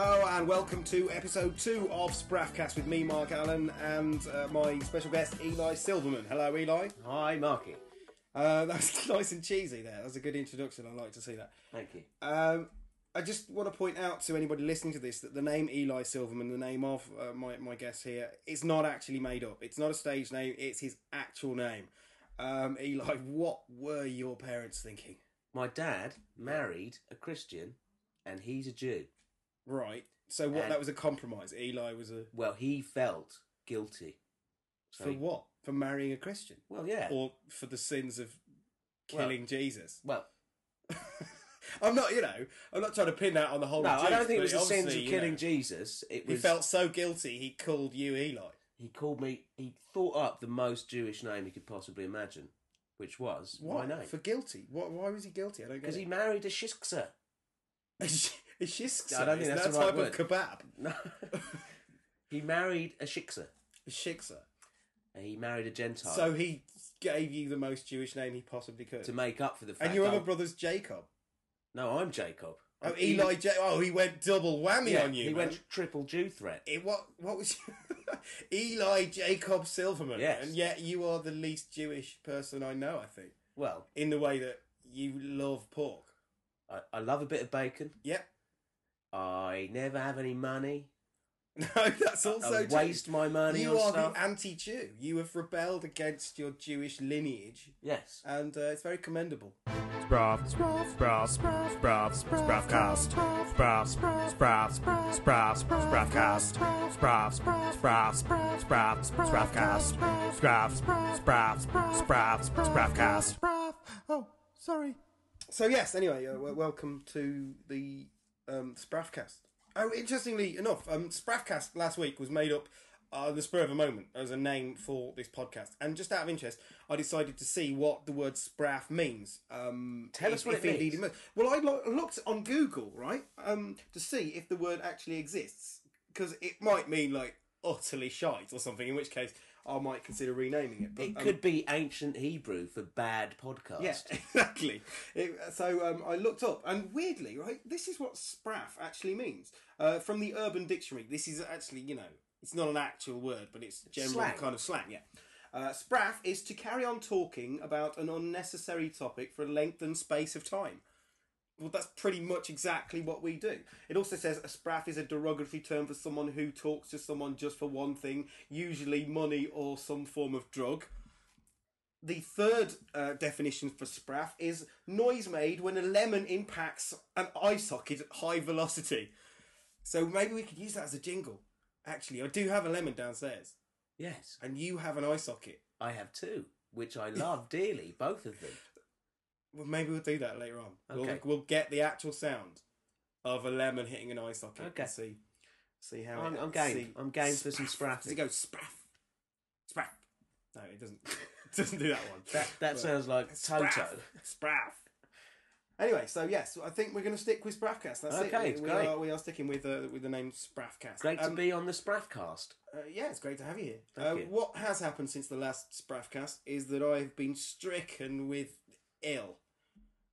Hello and welcome to episode 2 of Spraffcast with me, Mark Allen, and my special guest, Eli Silverman. Hello, Eli. Hi, Marky. That was nice and cheesy there. That's a good introduction. I like to see that. Thank you. I just want to point out to anybody listening to this that the name Eli Silverman, the name of my guest here, is not actually made up. It's not a stage name. It's his actual name. Eli, what were your parents thinking? My dad married a Christian and he's a Jew. Right. So what? And that was a compromise. Eli was a... Well, he felt guilty. So for what? For marrying a Christian? Well, yeah. Or for the sins of killing Jesus? Well... I'm not trying to pin that on the whole... No, I don't think it was the sins of killing Jesus. It was... He felt so guilty, he called you Eli. He called me... He thought up the most Jewish name he could possibly imagine, which was my name. For guilty? Why was he guilty? I don't get it. Because he married a shiksa. A shiksa? I don't think that's the right word. That type of kebab? No. He married a shiksa. A shiksa? He married a Gentile. So he gave you the most Jewish name he possibly could. To make up for the fact... And your other brother's Jacob. No, I'm Jacob. Oh, Eli... Oh, he went double whammy on you. He went triple Jew threat. What was... Eli Jacob Silverman. Yes. And yet you are the least Jewish person I know, I think. Well... In the way that you love pork. I love a bit of bacon. Yep. I never have any money. No, that's also... I waste my money on stuff. You are the anti-Jew. You have rebelled against your Jewish lineage. Yes. And it's very commendable. Oh, sorry. So yes, anyway, welcome to the Spraffcast. Oh, interestingly enough, Spraffcast last week was made up on the spur of a moment as a name for this podcast. And just out of interest, I decided to see what the word Spraff means. Tell us what it means. Well, I looked on Google, right, to see if the word actually exists. Because it might mean, like, utterly shite or something, in which case I might consider renaming it. But, it could be ancient Hebrew for bad podcast. Yeah, exactly. So I looked up, and weirdly, right, this is what Spraff actually means. From the Urban Dictionary, this is actually, it's not an actual word, but it's general slang. Kind of slang, yeah. Spraff is to carry on talking about an unnecessary topic for a lengthened space of time. Well, that's pretty much exactly what we do. It also says a spraff is a derogatory term for someone who talks to someone just for one thing, usually money or some form of drug. The third definition for spraff is noise made when a lemon impacts an eye socket at high velocity. So maybe we could use that as a jingle. Actually, I do have a lemon downstairs. Yes. And you have an eye socket. I have two, which I love dearly, both of them. Well, maybe we'll do that later on. Okay. We'll get the actual sound of a lemon hitting an eye socket. Okay. And see how I'm game. I'm game for some spraff. Does it go spraff? Spraff. No, it doesn't. It doesn't do that one. That sounds like Toto. Spraff. Anyway, so yes, I think we're going to stick with Spraffcast. That's okay, it. Great. We are sticking with the name Spraffcast. Great to be on the Spraffcast. Yeah, it's great to have you here. Thank you. What has happened since the last Spraffcast is that I've been stricken with ill.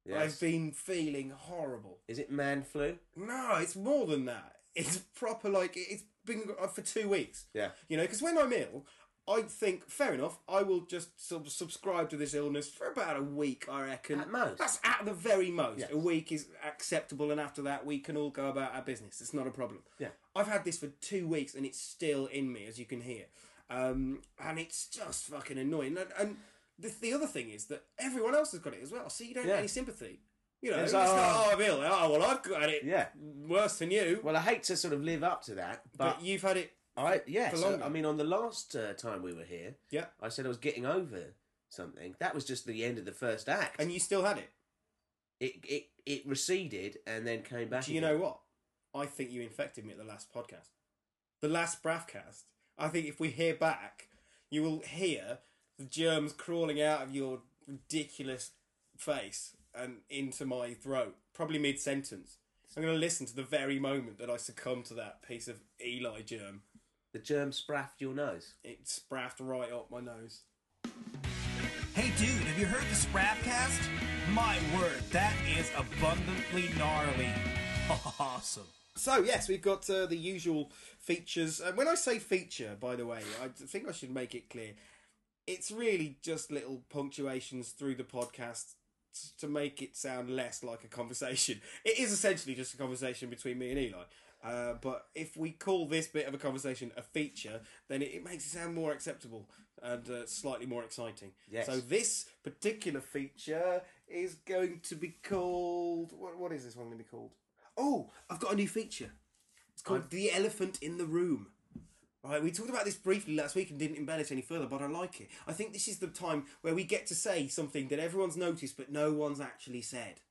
Yes. I've been feeling horrible. Is it man flu? No, it's more than that. It's proper, it's been for 2 weeks. Yeah. Because when I'm ill, I think, fair enough, I will just subscribe to this illness for about a week, I reckon. At most. That's at the very most. Yes. A week is acceptable, and after that, we can all go about our business. It's not a problem. Yeah. I've had this for 2 weeks, and it's still in me, as you can hear. And it's just fucking annoying. And the other thing is that everyone else has got it as well, so you don't get any sympathy. It's like, I'm ill. Oh, well, I've got it worse than you. Well, I hate to sort of live up to that. But you've had it for longer. So, on the last time we were here, I said I was getting over something. That was just the end of the first act. And you still had it? It receded and then came back. Do you know what? I think you infected me at the last podcast. The last Spraffcast. I think if we hear back, you will hear... the germs crawling out of your ridiculous face and into my throat, probably mid-sentence. I'm going to listen to the very moment that I succumb to that piece of Eli germ. The germ spraffed your nose? It spraffed right up my nose. Hey dude, have you heard the Spraffcast? My word, that is abundantly gnarly. Awesome. So, yes, we've got the usual features. When I say feature, by the way, I think I should make it clear. It's really just little punctuations through the podcast to make it sound less like a conversation. It is essentially just a conversation between me and Eli. But if we call this bit of a conversation a feature, then it makes it sound more acceptable and slightly more exciting. Yes. So this particular feature is going to be called... What is this one going to be called? Oh, I've got a new feature. It's called The Elephant in the Room. Right, we talked about this briefly last week and didn't embellish any further, but I like it. I think this is the time where we get to say something that everyone's noticed but no one's actually said.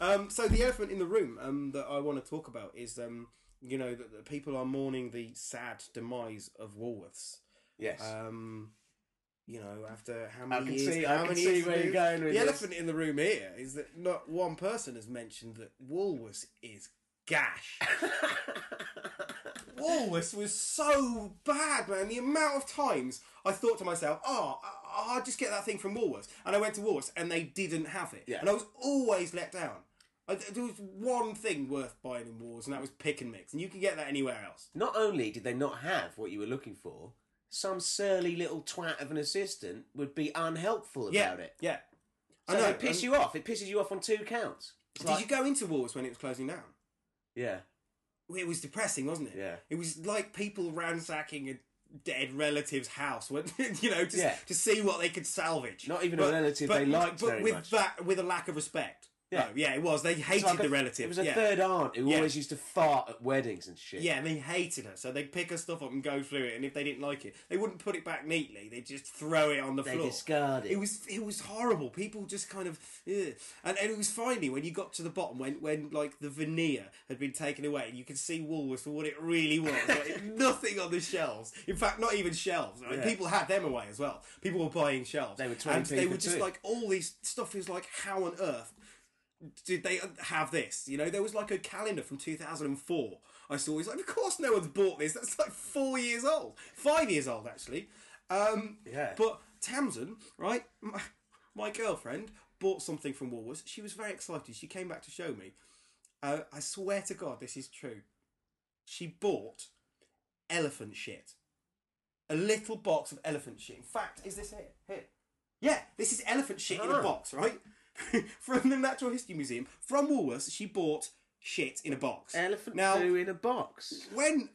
So the elephant in the room that I want to talk about is, you know, that people are mourning the sad demise of Woolworths. Yes. You know, after how many years... I can see where you're going with this. The elephant in the room here is that not one person has mentioned that Woolworths is gash. Woolworths was so bad, man. The amount of times I thought to myself, I'll just get that thing from Woolworths. And I went to Woolworths and they didn't have it. Yeah. And I was always let down. There was one thing worth buying in Woolworths, and that was pick and mix. And you can get that anywhere else. Not only did they not have what you were looking for, some surly little twat of an assistant would be unhelpful about it. Yeah. So it pisses you off. It pisses you off on two counts. Did you go into Woolworths when it was closing down? Yeah. It was depressing, wasn't it? Yeah. It was like people ransacking a dead relative's house, you know, to see what they could salvage. Not even a relative they liked very much. But with a lack of respect. Yeah. No, yeah, it was. They hated the relative. It was a third aunt who always used to fart at weddings and shit. Yeah, they hated her. So they'd pick her stuff up and go through it, and if they didn't like it, they wouldn't put it back neatly. They'd just throw it on the floor. They discard it. It was horrible. People just kind of... Ugh. And it was finally, when you got to the bottom, when like the veneer had been taken away, and you could see Woolworths for what it really was. Like, nothing on the shelves. In fact, not even shelves. I mean, people had them away as well. People were buying shelves. They were 20p and they were just like, all these stuff is like, how on earth... did they have this? You know, there was like a calendar from 2004 I saw. He's like, of course no one's bought this. That's like 4 years old. 5 years old, actually. But Tamsin, right, my girlfriend, bought something from Woolworths. She was very excited. She came back to show me. I swear to God, this is true. She bought elephant shit. A little box of elephant shit. In fact, is this it? Here. Yeah, this is elephant shit in a box, right? From the Natural History Museum, from Woolworths, she bought shit in a box. Elephant poo in a box. When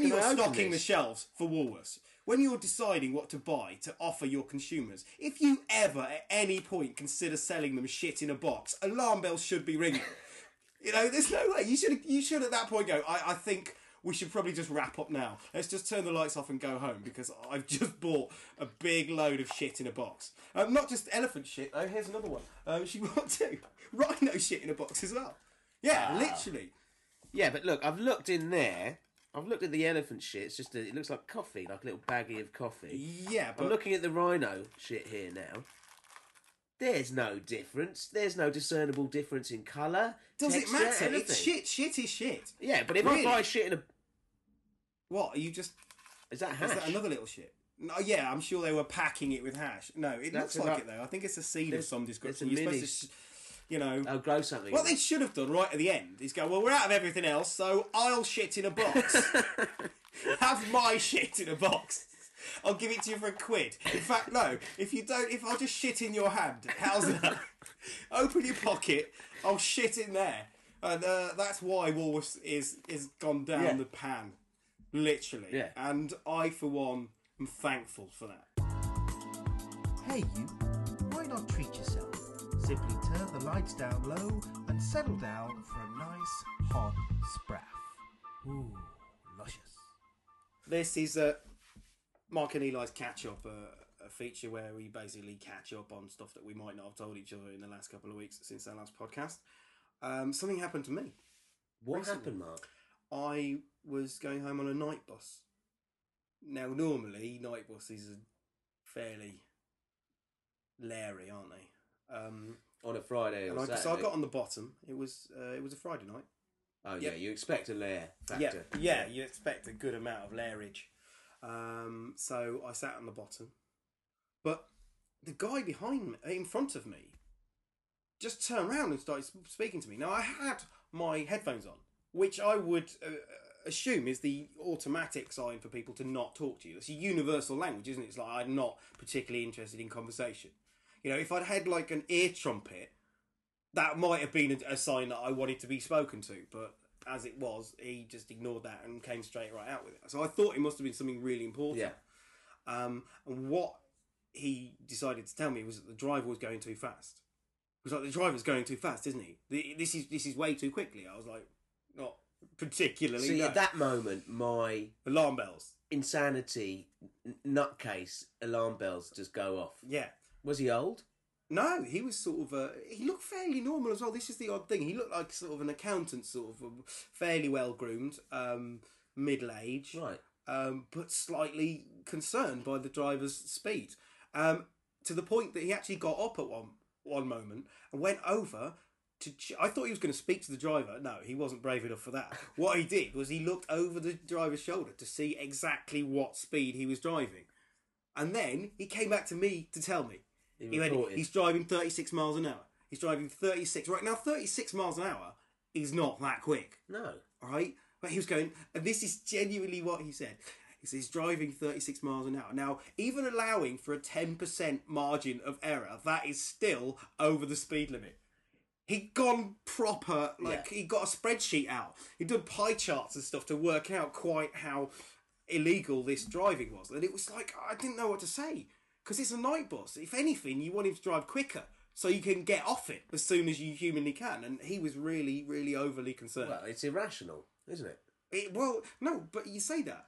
you're stocking the shelves for Woolworths, when you're deciding what to buy to offer your consumers, if you ever at any point consider selling them shit in a box, alarm bells should be ringing. You know, there's no way. You should at that point go, I think we should probably just wrap up now. Let's just turn the lights off and go home, because I've just bought a big load of shit in a box. Not just elephant shit, though. Here's another one. She bought two. Rhino shit in a box as well. Yeah, literally. Yeah, but look, I've looked in there. I've looked at the elephant shit. It's just it looks like coffee, like a little baggie of coffee. Yeah, but... I'm looking at the rhino shit here now. There's no difference. There's no discernible difference in colour. Does texture, it matter? Anything. It's shit. Shit is shit. Yeah, but if I buy shit in a... What, are you just... Is that hash? Is that another little shit? No, yeah, I'm sure they were packing it with hash. No, it looks like it, though. I think it's a seed of some description. You're supposed to... You know... I'll grow something. What they should have done right at the end is go, well, we're out of everything else, so I'll shit in a box. Have my shit in a box. I'll give it to you for £1. In fact, no. If you don't, if I'll just shit in your hand, how's that? Open your pocket. I'll shit in there, and that's why Woolworths is gone down the pan, literally. Yeah. And I, for one, am thankful for that. Hey, you! Why not treat yourself? Simply turn the lights down low and settle down for a nice hot spraff. Ooh, luscious. This is a. Mark and Eli's catch-up, a feature where we basically catch up on stuff that we might not have told each other in the last couple of weeks since our last podcast. Something happened to me. What happened, Mark? I was going home on a night bus. Now, normally, night buses are fairly leery, aren't they? On a Friday or Saturday. So I got on the bottom. It was a Friday night. Oh, yeah, you expect a lair factor. Yeah, you expect a good amount of lairage. So I sat on the bottom, but the guy in front of me, just turned around and started speaking to me. Now I had my headphones on, which I would assume is the automatic sign for people to not talk to you. It's a universal language, isn't it? It's like, I'm not particularly interested in conversation. You know, if I'd had like an ear trumpet, that might have been a sign that I wanted to be spoken to, but as it was, he just ignored that and came straight right out with it. So I thought it must have been something really important. Yeah. And what he decided to tell me was that the driver was going too fast. He was like, the driver's going too fast, isn't he? This is way too quickly. I was like, not particularly. See, at that moment, my... alarm bells. Insanity, nutcase, alarm bells just go off. Yeah. Was he old? No, he was sort of a... He looked fairly normal as well. This is the odd thing. He looked like sort of an accountant, sort of fairly well-groomed, middle-aged. Right. But slightly concerned by the driver's speed. To the point that he actually got up at one moment and went over to... I thought he was going to speak to the driver. No, he wasn't brave enough for that. What he did was he looked over the driver's shoulder to see exactly what speed he was driving. And then he came back to me to tell me. He went, he's driving 36 miles an hour. He's driving 36. Right now, 36 miles an hour is not that quick. No. All right? But he was going, and this is genuinely what he said. He says, he's driving 36 miles an hour. Now, even allowing for a 10% margin of error, that is still over the speed limit. He'd gone proper, like, yeah. He got a spreadsheet out. He'd done pie charts and stuff to work out quite how illegal this driving was. And it was like, I didn't know what to say. Because it's a night bus. If anything, you want him to drive quicker so you can get off it as soon as you humanly can. And he was really, really overly concerned. Well, it's irrational, isn't it? Well, no, but you say that.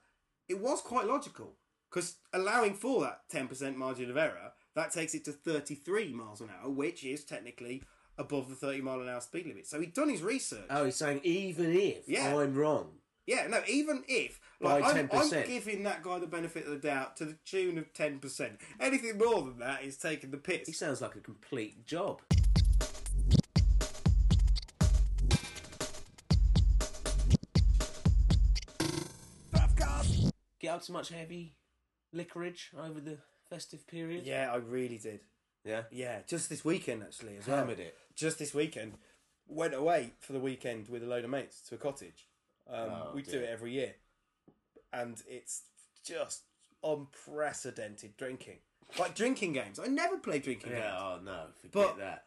It was quite logical. Because allowing for that 10% margin of error, that takes it to 33 miles an hour, which is technically above the 30 mile an hour speed limit. So he'd done his research. Oh, he's saying even if I'm wrong. Yeah, no, even if... Like, by 10%. I'm giving that guy the benefit of the doubt to the tune of 10%. Anything more than that is taking the piss. He sounds like a complete job. Get up to much heavy liquorage over the festive period? Yeah, I really did. Yeah? Yeah, just this weekend, actually, as well. Hammered it. Just this weekend. Went away for the weekend with a load of mates to a cottage. We do it every year, and it's just unprecedented drinking, like drinking games. I never play drinking games. Oh no, forget that.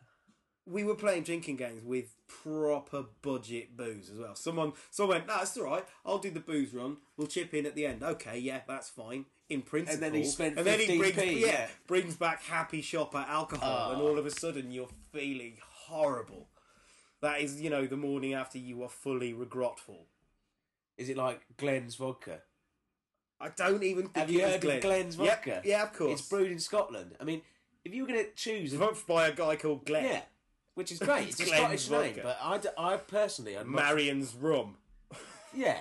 We were playing drinking games with proper budget booze as well. Someone went, no, it's all right. I'll do the booze run. We'll chip in at the end. Okay, yeah, that's fine. In principle, and then he spent 15p. Brings back happy shopper alcohol, and all of a sudden you're feeling horrible. That is, you know, the morning after you are fully regretful. Is it like Glen's vodka? I don't even think Have you heard of Glen's vodka? Yep. Yeah, of course. It's brewed in Scotland. I mean, if you were going to choose... It's by a guy called Glen. Yeah, which is great. It's a Scottish name, but I personally... Marion's rum. Yeah.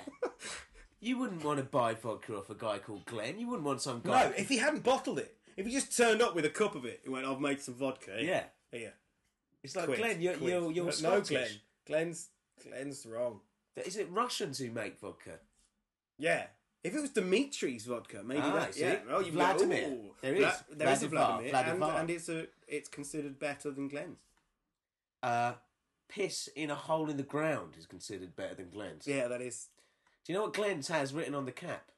You wouldn't want to buy vodka off a guy called Glen. You wouldn't want some guy... No, if he hadn't bottled it. If he just turned up with a cup of it and went, I've made some vodka. Yeah. Yeah. It's like, Glen, you're Scottish. No, Glen's wrong. Is it Russians who make vodka? Yeah. If it was Dimitri's vodka, maybe that's it. Yeah. Well, Vladimir. There is a Vladimir. And it's considered better than Glen's. Piss in a hole in the ground is considered better than Glen's. Yeah, that is. Do you know what Glen's has written on the cap?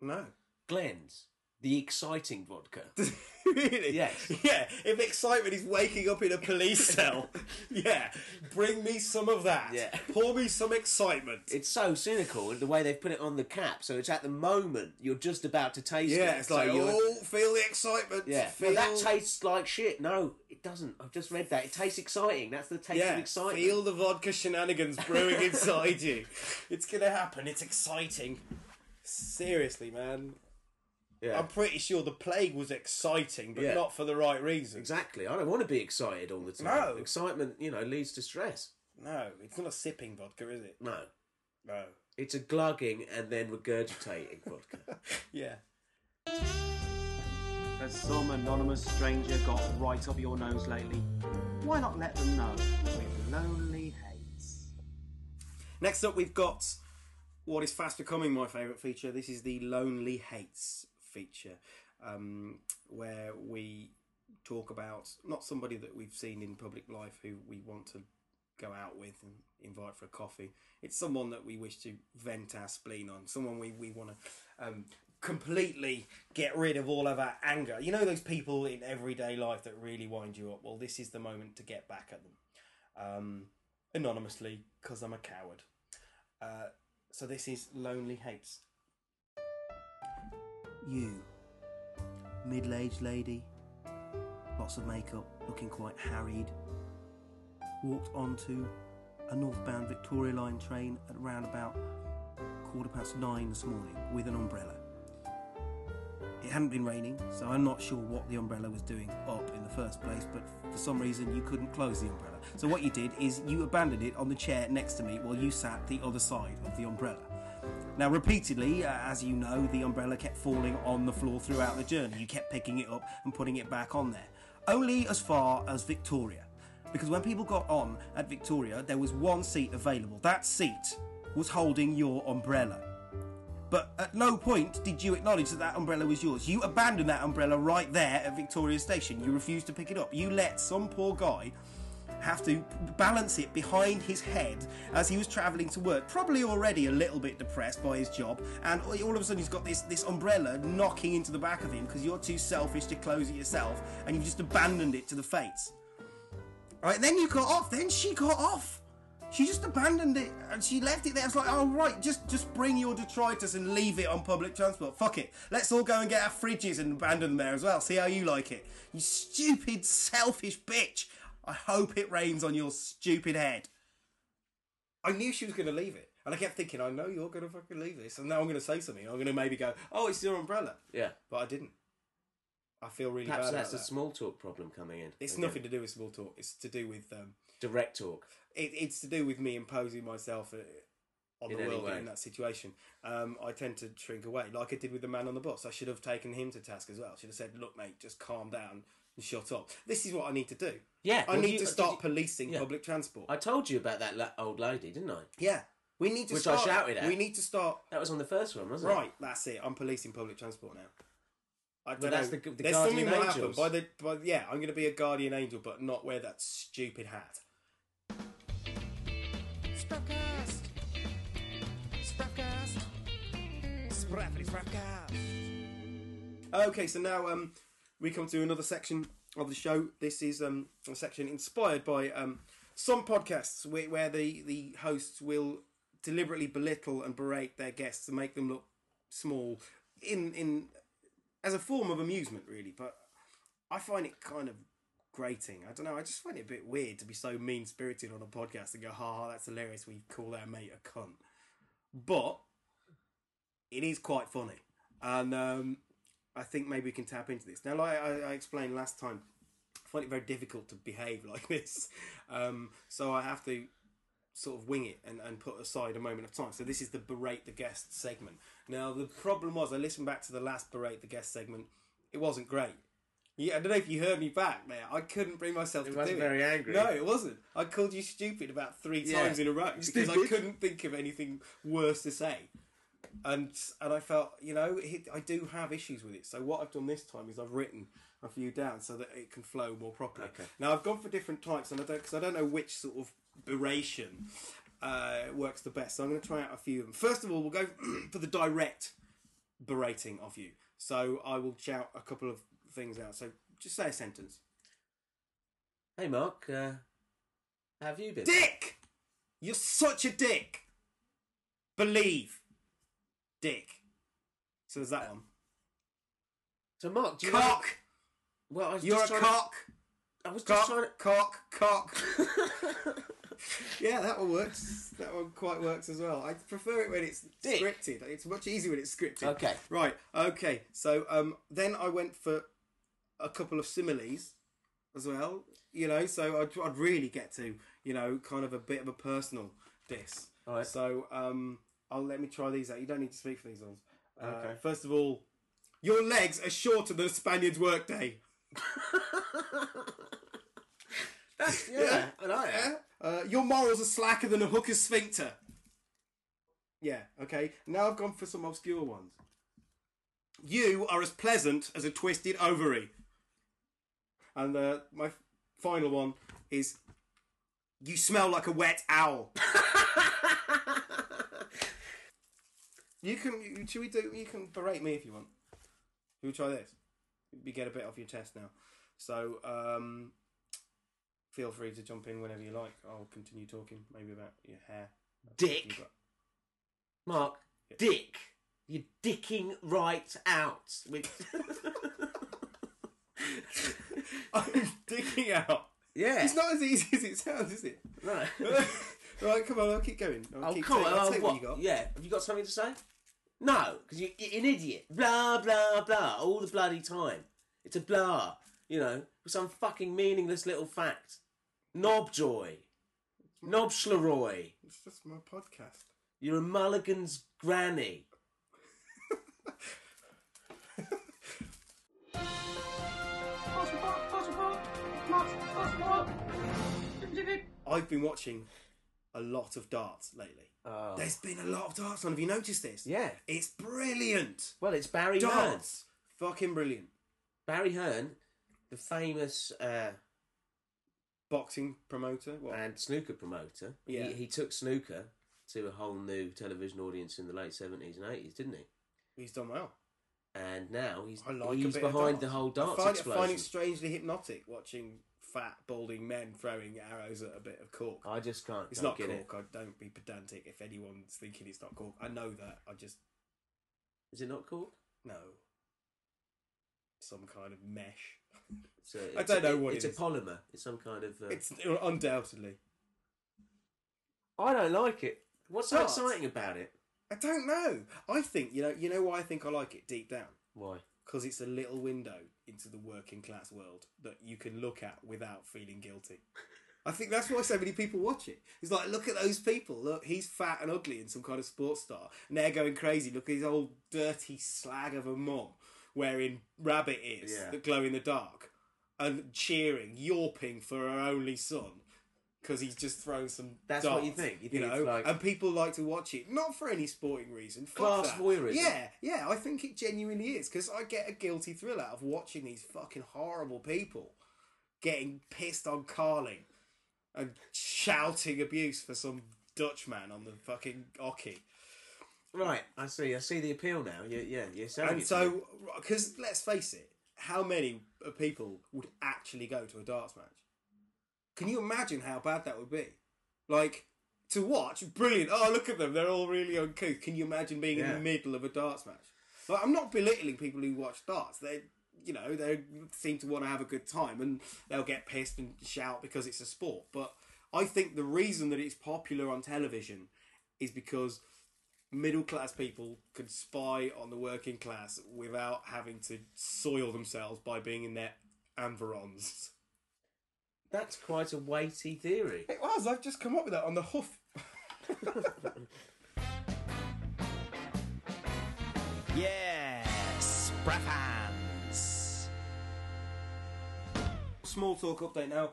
No. Glen's. The exciting vodka. Really? Yes. Yeah, if excitement is waking up in a police cell, yeah, bring me some of that. Yeah. Pour me some excitement. It's so cynical, the way they've put it on the cap, so it's at the moment you're just about to taste it. Yeah, it's like, feel the excitement. Yeah, feel... Well, that tastes like shit. No, it doesn't. I've just read that. It tastes exciting. That's the taste of excitement. Feel the vodka shenanigans brewing inside you. It's going to happen. It's exciting. Seriously, man. Yeah. I'm pretty sure the plague was exciting, but not for the right reason. Exactly. I don't want to be excited all the time. No. Excitement, leads to stress. No, it's not a sipping vodka, is it? No. No. It's a glugging and then regurgitating vodka. Yeah. Has some anonymous stranger got right up your nose lately? Why not let them know with Lonely Hates? Next up, we've got what is fast becoming my favourite feature. This is the Lonely Hates feature, where we talk about not somebody that we've seen in public life who we want to go out with and invite for a coffee. It's someone that we wish to vent our spleen on, someone we want to completely get rid of all of our anger. You know those people in everyday life that really wind you up? Well, this is the moment to get back at them. Anonymously, because I'm a coward. So this is Lonely Hates. You, middle-aged lady, lots of makeup, looking quite harried, walked onto a northbound Victoria Line train at round about 9:15 this morning with an umbrella. It hadn't been raining, so I'm not sure what the umbrella was doing up in the first place, but for some reason you couldn't close the umbrella. So what you did is you abandoned it on the chair next to me while you sat the other side of the umbrella. Now, repeatedly, as you know, the umbrella kept falling on the floor throughout the journey. You kept picking it up and putting it back on there. Only as far as Victoria. Because when people got on at Victoria, there was one seat available. That seat was holding your umbrella. But at no point did you acknowledge that that umbrella was yours. You abandoned that umbrella right there at Victoria Station. You refused to pick it up. You let some poor guy have to balance it behind his head as he was travelling to work, probably already a little bit depressed by his job, and all of a sudden he's got this umbrella knocking into the back of him because you're too selfish to close it yourself and you've just abandoned it to the fates. Right, then you got off, then she got off. She just abandoned it and she left it there. It's like, oh right, just bring your detritus and leave it on public transport. Fuck it. Let's all go and get our fridges and abandon them there as well. See how you like it. You stupid, selfish bitch. I hope it rains on your stupid head. I knew she was going to leave it. And I kept thinking, I know you're going to fucking leave this. And now I'm going to say something. I'm going to maybe go, oh, it's your umbrella. Yeah. But I didn't. I feel really bad about that. Perhaps that's a small talk problem coming in. It's nothing to do with small talk. It's to do with... direct talk. It's to do with me imposing myself on the world in that situation. I tend to shrink away, like I did with the man on the bus. I should have taken him to task as well. I should have said, look, mate, just calm down. Shut up. This is what I need to do. Yeah. I need to start policing public transport. I told you about that old lady, didn't I? Yeah. We need to start. Which I shouted at. We need to start. That was on the first one, wasn't it? Right, that's it. I'm policing public transport now. I don't know. There's something that happened. Yeah, I'm going to be a guardian angel, but not wear that stupid hat. Spraffcast! Spraffcast! Spraffcast! Okay, so now, we come to another section of the show. This is a section inspired by some podcasts where the hosts will deliberately belittle and berate their guests and make them look small in as a form of amusement, really. But I find it kind of grating. I don't know. I just find it a bit weird to be so mean-spirited on a podcast and go, ha, that's hilarious. We call our mate a cunt. But it is quite funny. And... I think maybe we can tap into this. Now, like I explained last time, I find it very difficult to behave like this. So I have to sort of wing it and put aside a moment of time. So this is the Berate the Guest segment. Now, the problem was I listened back to the last Berate the Guest segment. It wasn't great. Yeah, I don't know if you heard me back there. I couldn't bring myself to do it. It wasn't very angry. No, it wasn't. I called you stupid about 3 times in a row because I couldn't think of anything worse to say. And I felt, you know, I do have issues with it. So what I've done this time is I've written a few down so that it can flow more properly. Okay. Now, I've gone for different types, and because I don't know which sort of beration works the best. So I'm going to try out a few of them. First of all, we'll go for the direct berating of you. So I will shout a couple of things out. So just say a sentence. Hey, Mark, how have you been? Dick! You're such a dick! Believe! Dick. So there's that one. So Mark, do you cock. Know... Well, I was you're just a cock. To... I was cock, just trying to cock. Yeah, that one works. That one quite works as well. I prefer it when it's dick. Scripted. It's much easier when it's scripted. Okay. Right. Okay. So then I went for a couple of similes as well. You know, so I'd really get to kind of a bit of a personal diss. All right. So I'll let me try these out. You don't need to speak for these ones. Okay. First of all, your legs are shorter than a Spaniard's workday. That's, yeah, I know. Yeah. Your morals are slacker than a hooker's sphincter. Yeah, okay. Now I've gone for some obscure ones. You are as pleasant as a twisted ovary. And my final one is You smell like a wet owl. You can berate me if you want. You try this. You get a bit off your chest now. So, feel free to jump in whenever you like. I'll continue talking, maybe about your hair. Dick. Mark, yeah. Dick. You're dicking right out. I'm dicking out. Yeah. It's not as easy as it sounds, is it? No. Right, come on, I'll keep going. I'll take what you got. Yeah. Have you got something to say? No, because you're an idiot. Blah, blah, blah, all the bloody time. It's a blah, you know, some fucking meaningless little fact. Knobjoy. Knobschleroy. It's just my podcast. You're a Mulligan's granny. I've been watching a lot of darts lately. Oh. There's been a lot of darts on. Have you noticed this? Yeah. It's brilliant. Well, it's Barry Hearn. Darts. Fucking brilliant. Barry Hearn, the famous boxing promoter. What? And snooker promoter. Yeah. He took snooker to a whole new television audience in the late 70s and 80s, didn't he? He's done well. And now he's behind the whole darts explosion. I find it strangely hypnotic watching fat, balding men throwing arrows at a bit of cork. I just can't. It's not cork. Don't be pedantic if anyone's thinking it's not cork. I know that. Is it not cork? No. Some kind of mesh. I don't know what it is. It's a polymer. It's some kind of... It's undoubtedly. I don't like it. What's so exciting about it? I don't know. I think, you know why I think I like it deep down? Why? Because it's a little window into the working class world that you can look at without feeling guilty. I think that's why so many people watch it. It's like, look at those people. Look, he's fat and ugly and some kind of sports star. And they're going crazy. Look at his old dirty slag of a mum wearing rabbit ears that glow in the dark. And cheering, yawping for her only son. Because he's just thrown some darts. What you think. You know, like... And people like to watch it. Not for any sporting reason. Class voyeurism. Yeah, I think it genuinely is. Because I get a guilty thrill out of watching these fucking horrible people getting pissed on Carling and shouting abuse for some Dutchman on the fucking hockey. Right, I see the appeal now. You're selling it. And so, because let's face it, how many people would actually go to a darts match? Can you imagine how bad that would be? Like, to watch, brilliant. Oh, look at them. They're all really uncouth. Can you imagine being in the middle of a darts match? Like, I'm not belittling people who watch darts. They seem to want to have a good time and they'll get pissed and shout because it's a sport. But I think the reason that it's popular on television is because middle-class people can spy on the working class without having to soil themselves by being in their environs. That's quite a weighty theory. It was. I've just come up with that on the hoof. Yeah, Spraffans. Small talk update now.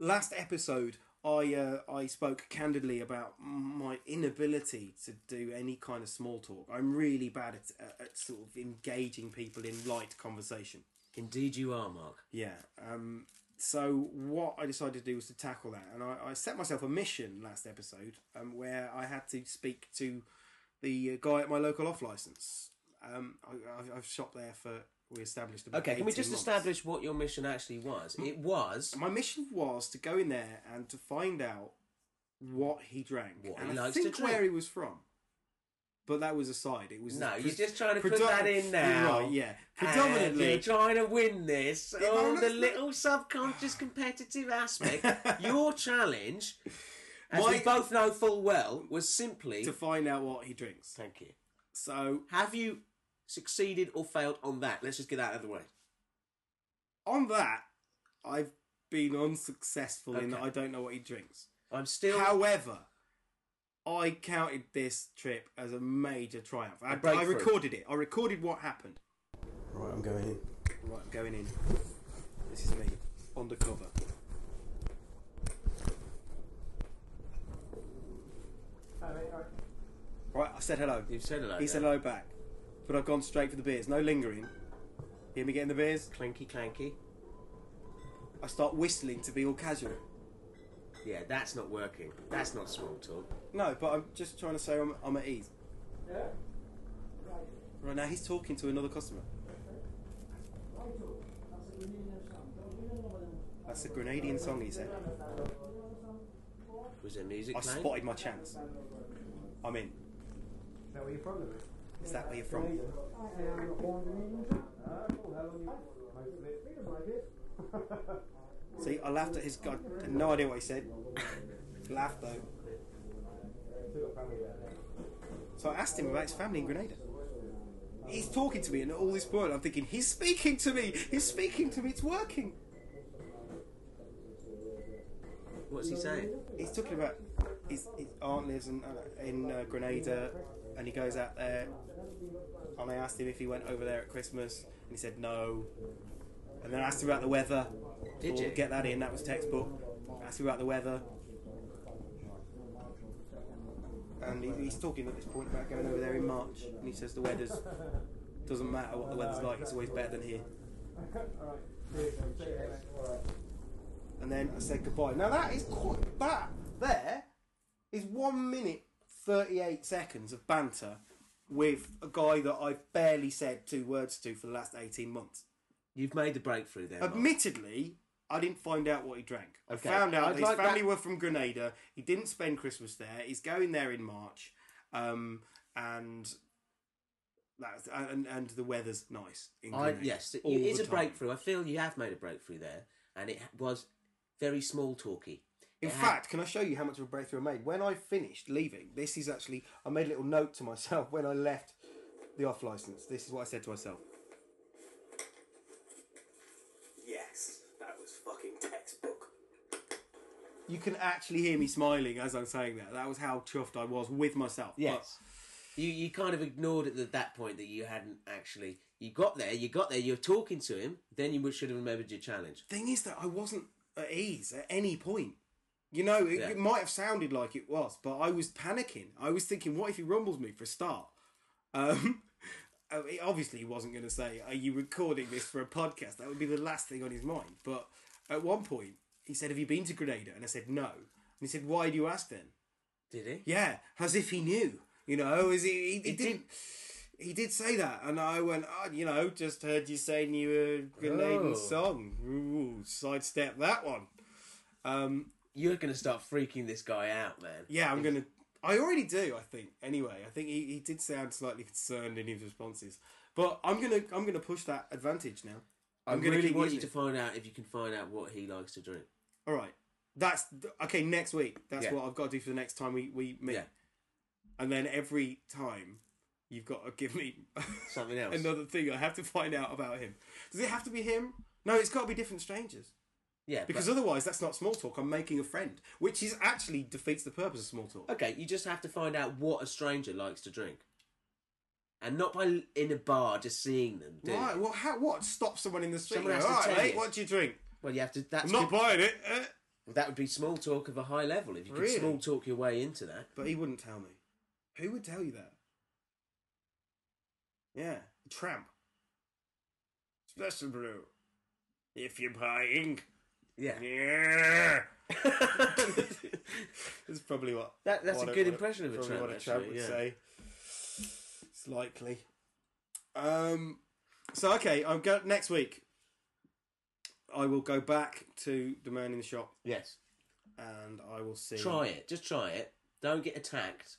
Last episode, I spoke candidly about my inability to do any kind of small talk. I'm really bad at sort of engaging people in light conversation. Indeed you are, Mark. Yeah. So what I decided to do was to tackle that. And I set myself a mission last episode where I had to speak to the guy at my local off-licence. I've shopped there for... We established about 18 months. Okay, can we just establish what your mission actually was? It was... My mission was to go in there and to find out what he drank. And I think where he was from. But that was aside. It was you're just trying to put that in now. Right, yeah. Predominantly. You're trying to win this. Oh, the little subconscious competitive aspect. Your challenge, as we both know full well, was simply... To find out what he drinks. Thank you. So... Have you succeeded or failed on that? Let's just get that out of the way. On that, I've been unsuccessful in that I don't know what he drinks. I'm still... However... I counted this trip as a major triumph. I recorded it. I recorded what happened. Right, I'm going in. This is me, undercover. Right, I said hello. You've said hello. He said hello back. But I've gone straight for the beers. No lingering. Hear me getting the beers? Clanky, clanky. I start whistling to be all casual. Yeah, that's not working. That's not small talk. No, but I'm just trying to say I'm at ease. Yeah. Right now he's talking to another customer. That's a Grenadian song, he said. Was there music playing? I spotted my chance. I'm in. Is that where you're from? Is that where you're from? See, I laughed at his god. No idea what he said. Laughed though. So I asked him about his family in Grenada. He's talking to me, and at all this point I'm thinking, he's speaking to me! He's speaking to me! It's working! What's he saying? He's talking about his aunt lives in Grenada, and he goes out there, and I asked him if he went over there at Christmas, and he said no. And then I asked him about the weather. Did you? Get that in, that was textbook. I asked him about the weather. And he's talking at this point about going over there in March, and he says the weather's... doesn't matter what the weather's like, it's always better than here. And then I said goodbye. Now that is quite... that there is 1 minute 38 seconds of banter with a guy that I've barely said 2 words to for the last 18 months. You've made the breakthrough there, Mark. Admittedly, I didn't find out what he drank. Okay. I found out that his family were from Grenada. He didn't spend Christmas there. He's going there in March, and the weather's nice in Grenada. Yes, it is a breakthrough. I feel you have made a breakthrough there, and it was very small talky. In fact, can I show you how much of a breakthrough I made? When I finished leaving, this is actually... I made a little note to myself when I left the off-licence. This is what I said to myself. Yes, that was fucking textbook. You can actually hear me smiling as I'm saying that. That was how chuffed I was with myself. Yes. But you kind of ignored it at that point that you hadn't actually... You got there, you're talking to him, then you should have remembered your challenge. Thing is that I wasn't at ease at any point. You know, it might have sounded like it was, but I was panicking. I was thinking, what if he rumbles me for a start? Obviously he wasn't going to say, are you recording this for a podcast? That would be the last thing on his mind. But at one point, he said, have you been to Grenada? And I said, no. And he said, why do you ask then? Did he? Yeah, as if he knew. You know, as he didn't... He did say that, and I went, just heard you saying you were a Grenadian song. Ooh, sidestep that one. You're going to start freaking this guy out, man. Yeah, I'm going to... I already do, I think. Anyway, I think he did sound slightly concerned in his responses. But I'm gonna push that advantage now. I really want you to find out if you can find out what he likes to drink. All right. That's... Okay, next week. That's what I've got to do for the next time we meet. Yeah. And then every time... You've got to give me something else. Another thing I have to find out about him. Does it have to be him? No, it's got to be different strangers. Yeah. Because otherwise, that's not small talk. I'm making a friend, which is actually defeats the purpose of small talk. Okay, you just have to find out what a stranger likes to drink. And not by in a bar, just seeing them. Right, well, what stops someone in the street? Someone has to tell you. All right, mate, what do you drink? Well, you have to... I'm not buying it. That would be small talk of a high level, if you could small talk your way into that. But he wouldn't tell me. Who would tell you that? Yeah, a tramp. Special brew. If you're buying. Yeah. Yeah. That's probably what... That's a good impression of a tramp, what a tramp would say. It's likely. So, okay, next week, I will go back to the man in the shop. Yes. And I will see... Try it. Just try it. Don't get attacked.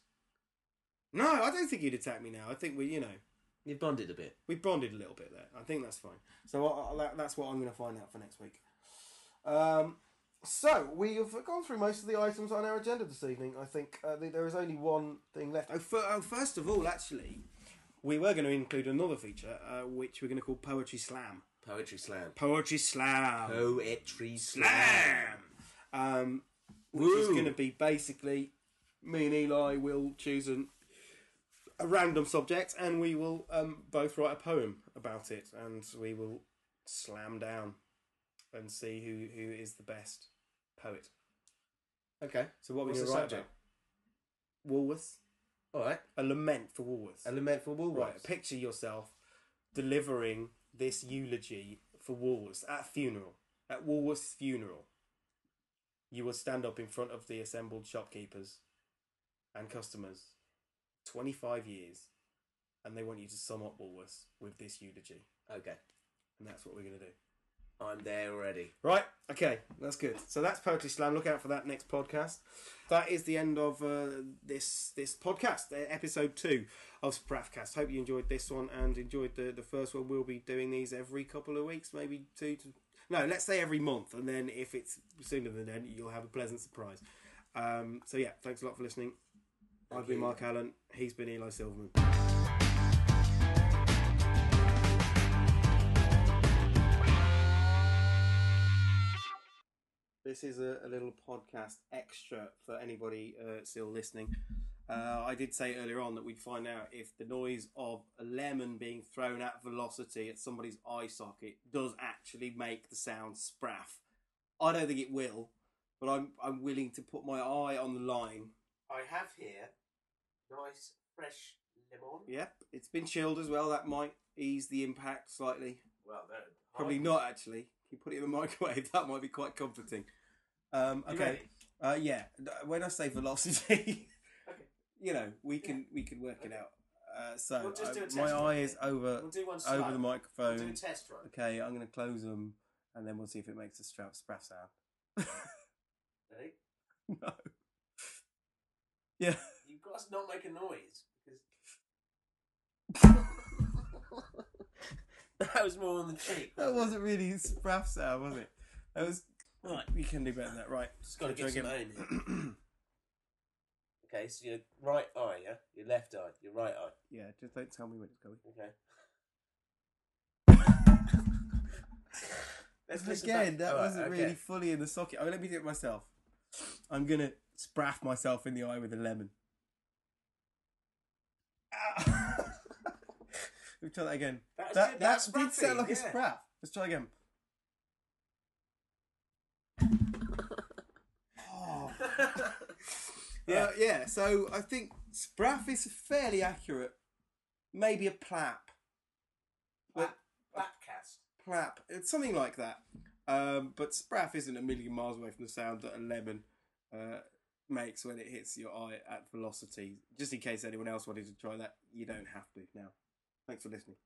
No, I don't think you'd attack me now. I think you bonded a bit. We bonded a little bit there. I think that's fine. So that's what I'm going to find out for next week. So we have gone through most of the items on our agenda this evening. I think there is only one thing left. Oh, first of all, actually, we were going to include another feature, which we're going to call Poetry Slam. Poetry Slam. Poetry Slam. Poetry Slam. Which is going to be basically me and Eli will choose a random subject, and we will both write a poem about it, and we will slam down and see who is the best poet. Okay. So what was the subject? Woolworths. All right. A lament for Woolworths. A lament for Woolworths. Right. Picture yourself delivering this eulogy for Woolworths at a funeral, at Woolworths' funeral. you will stand up in front of the assembled shopkeepers and customers, 25 years, and they want you to sum up Woolworths with this eulogy. Okay. And that's what we're going to do. I'm there already. Right, okay, that's good. So that's Poetry Slam. Look out for that next podcast. That is the end of this podcast, episode 2 of Spraffcast. Hope you enjoyed this one and enjoyed the first one. We'll be doing these every couple of weeks, maybe let's say every month, and then if it's sooner than then, you'll have a pleasant surprise. So yeah, thanks a lot for listening. I've been Mark Allen. He's been Eli Silverman. This is a little podcast extra for anybody still listening. I did say earlier on that we'd find out if the noise of a lemon being thrown at velocity at somebody's eye socket does actually make the sound spraff. I don't think it will, but I'm willing to put my eye on the line. I have here nice fresh lemon. Yep, it's been chilled as well. That might ease the impact slightly. Well, probably not actually. You put it in the microwave, that might be quite comforting. Okay, yeah. When I say velocity, okay. You know, we can work it out. So we'll just do a test eye is over. We'll do one over the microphone. We'll do a test run. Okay, I'm going to close them, and then we'll see if it makes a spraff sound. Ready? No. Yeah. You've got to not make a noise because that was more on the cheek. That wasn't really spraff sound, was it? That was right. We can do better than that, right? Just got to get some aim. Okay, so your right eye, yeah, your left eye, your right eye. Yeah, just don't tell me when it's going. Okay. Again, that wasn't really fully in the socket. Oh, let me do it myself. I'm gonna spraff myself in the eye with a lemon. Let's try that again. That did sound like a spraff. Let's try again. Oh. Yeah, so I think spraff is fairly accurate. Maybe a plap. Plapcast. Plap. It's something like that. But spraff isn't a million miles away from the sound that a lemon makes when it hits your eye at velocity. Just in case anyone else wanted to try that, you don't have to now. Thanks for listening.